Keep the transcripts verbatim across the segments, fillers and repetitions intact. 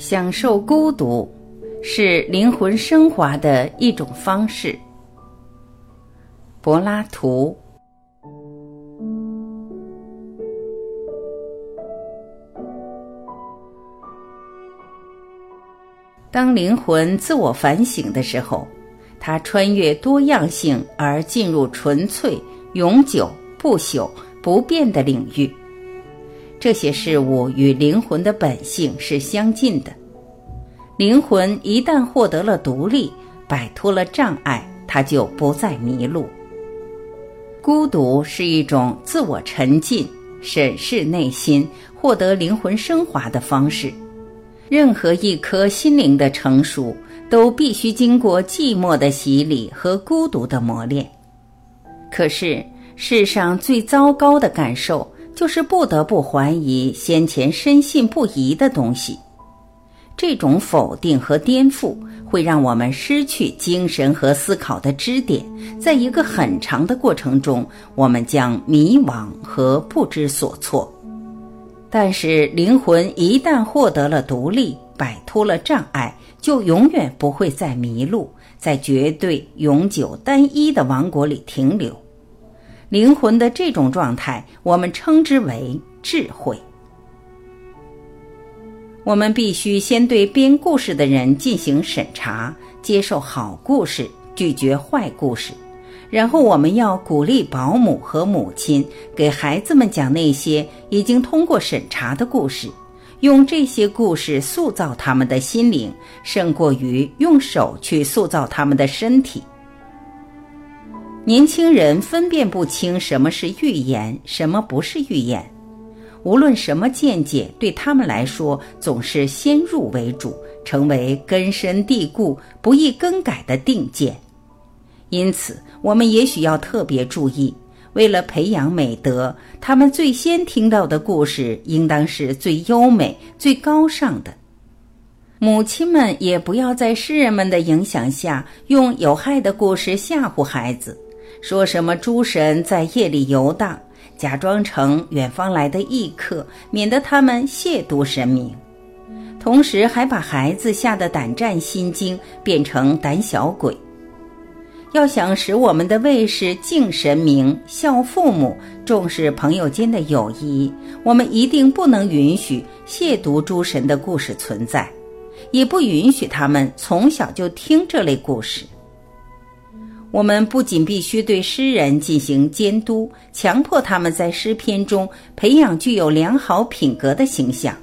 享受孤独是灵魂升华的一种方式。柏拉图。当灵魂自我反省的时候，它穿越多样性而进入纯粹、永久、不朽、不变的领域。这些事物与灵魂的本性是相近的。灵魂一旦获得了独立，摆脱了障碍，它就不再迷路。孤独是一种自我沉浸、审视内心、获得灵魂升华的方式。任何一颗心灵的成熟都必须经过寂寞的洗礼和孤独的磨练。可是世上最糟糕的感受就是不得不怀疑先前深信不疑的东西。这种否定和颠覆会让我们失去精神和思考的支点，在一个很长的过程中，我们将迷惘和不知所措。但是灵魂一旦获得了独立，摆脱了障碍，就永远不会再迷路，在绝对永久单一的王国里停留。灵魂的这种状态，我们称之为智慧。我们必须先对编故事的人进行审查，接受好故事，拒绝坏故事。然后我们要鼓励保姆和母亲给孩子们讲那些已经通过审查的故事，用这些故事塑造他们的心灵，胜过于用手去塑造他们的身体。年轻人分辨不清什么是预言，什么不是预言。无论什么见解，对他们来说总是先入为主，成为根深蒂固、不易更改的定见。因此我们也许要特别注意，为了培养美德，他们最先听到的故事应当是最优美、最高尚的。母亲们也不要在诗人们的影响下，用有害的故事吓唬孩子，说什么诸神在夜里游荡，假装成远方来的异客，免得他们亵渎神明。同时还把孩子吓得胆战心惊，变成胆小鬼。要想使我们的卫士敬神明、孝父母、重视朋友间的友谊，我们一定不能允许亵渎诸神的故事存在，也不允许他们从小就听这类故事。我们不仅必须对诗人进行监督，强迫他们在诗篇中培养具有良好品格的形象，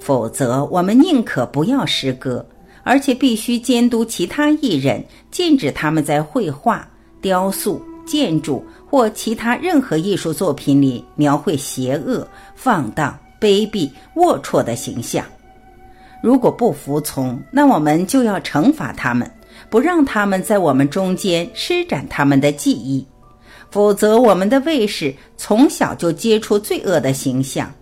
否则我们宁可不要诗歌，而且必须监督其他艺人，禁止他们在绘画、雕塑、建筑或其他任何艺术作品里描绘邪恶、放荡、卑鄙、龌龊的形象。如果不服从，那我们就要惩罚他们，不让他们在我们中间施展他们的技艺，否则我们的卫士从小就接触罪恶的形象，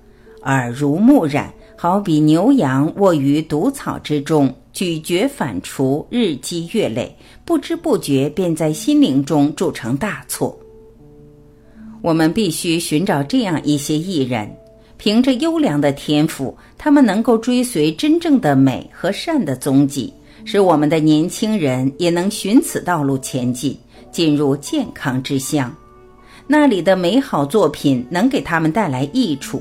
耳濡目染，好比牛羊卧于毒草之中，咀嚼反刍，日积月累，不知不觉便在心灵中铸成大错。我们必须寻找这样一些艺人，凭着优良的天赋，他们能够追随真正的美和善的踪迹，使我们的年轻人也能循此道路前进，进入健康之乡。那里的美好作品能给他们带来益处，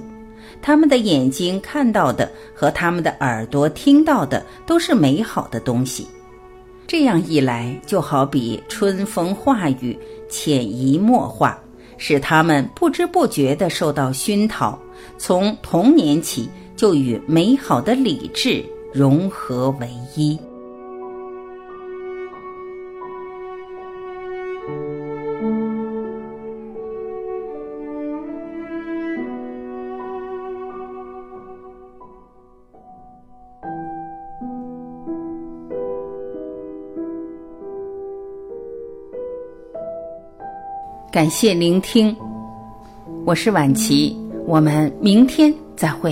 他们的眼睛看到的和他们的耳朵听到的都是美好的东西。这样一来，就好比春风化雨，潜移默化，使他们不知不觉地受到熏陶，从童年起就与美好的理智融合为一。感谢聆听，我是婉琪，我们明天再会。